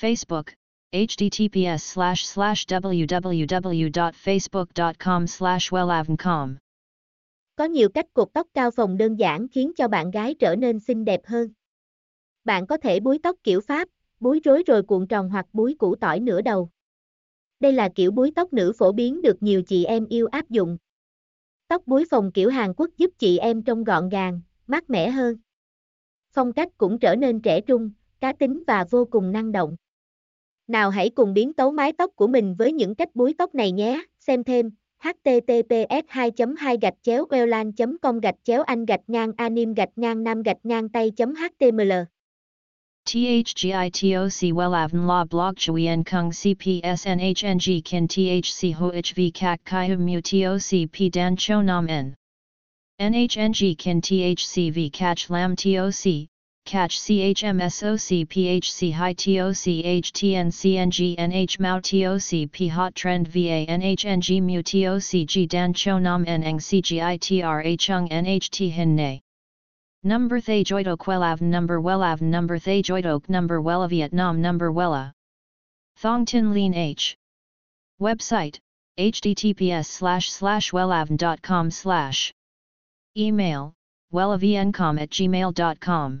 Facebook https://www.facebook.com/wellavn.com. Có nhiều cách cột tóc cao phồng đơn giản khiến cho bạn gái trở nên xinh đẹp hơn. Bạn có thể búi tóc kiểu Pháp, búi rối rồi cuộn tròn hoặc búi củ tỏi nửa đầu. Đây là kiểu búi tóc nữ phổ biến được nhiều chị em yêu áp dụng. Tóc búi phồng kiểu Hàn Quốc giúp chị em trông gọn gàng, mát mẻ hơn. Phong cách cũng trở nên trẻ trung, cá tính và vô cùng năng động. Nào hãy cùng biến tấu mái tóc của mình với những cách búi tóc này nhé. Xem thêm https://wellavn.com/anh-anim-nam-tay.html THGITOC WELLAVN LA BLOG CHUI EN KUNG CPS NHNG KIN THC HOHV CAC CHI HUM MU TOC P DAN CHO NAM N NHNG KIN THC V CACH LAM TOC Catch CHMSOC PHC High TOC HTNCNG NH Mao TOC P Hot Trend VA NHNG Mu TOC G Dan Cho Nam Neng CGITRA Chung NHT Hin Nay Number Thay Joidok Wellavn Number Thay Joidok Number Wella Vietnam Number Wella Thong Tin Lean H Website https://wellavn.com/ Email wellavncom@gmail.com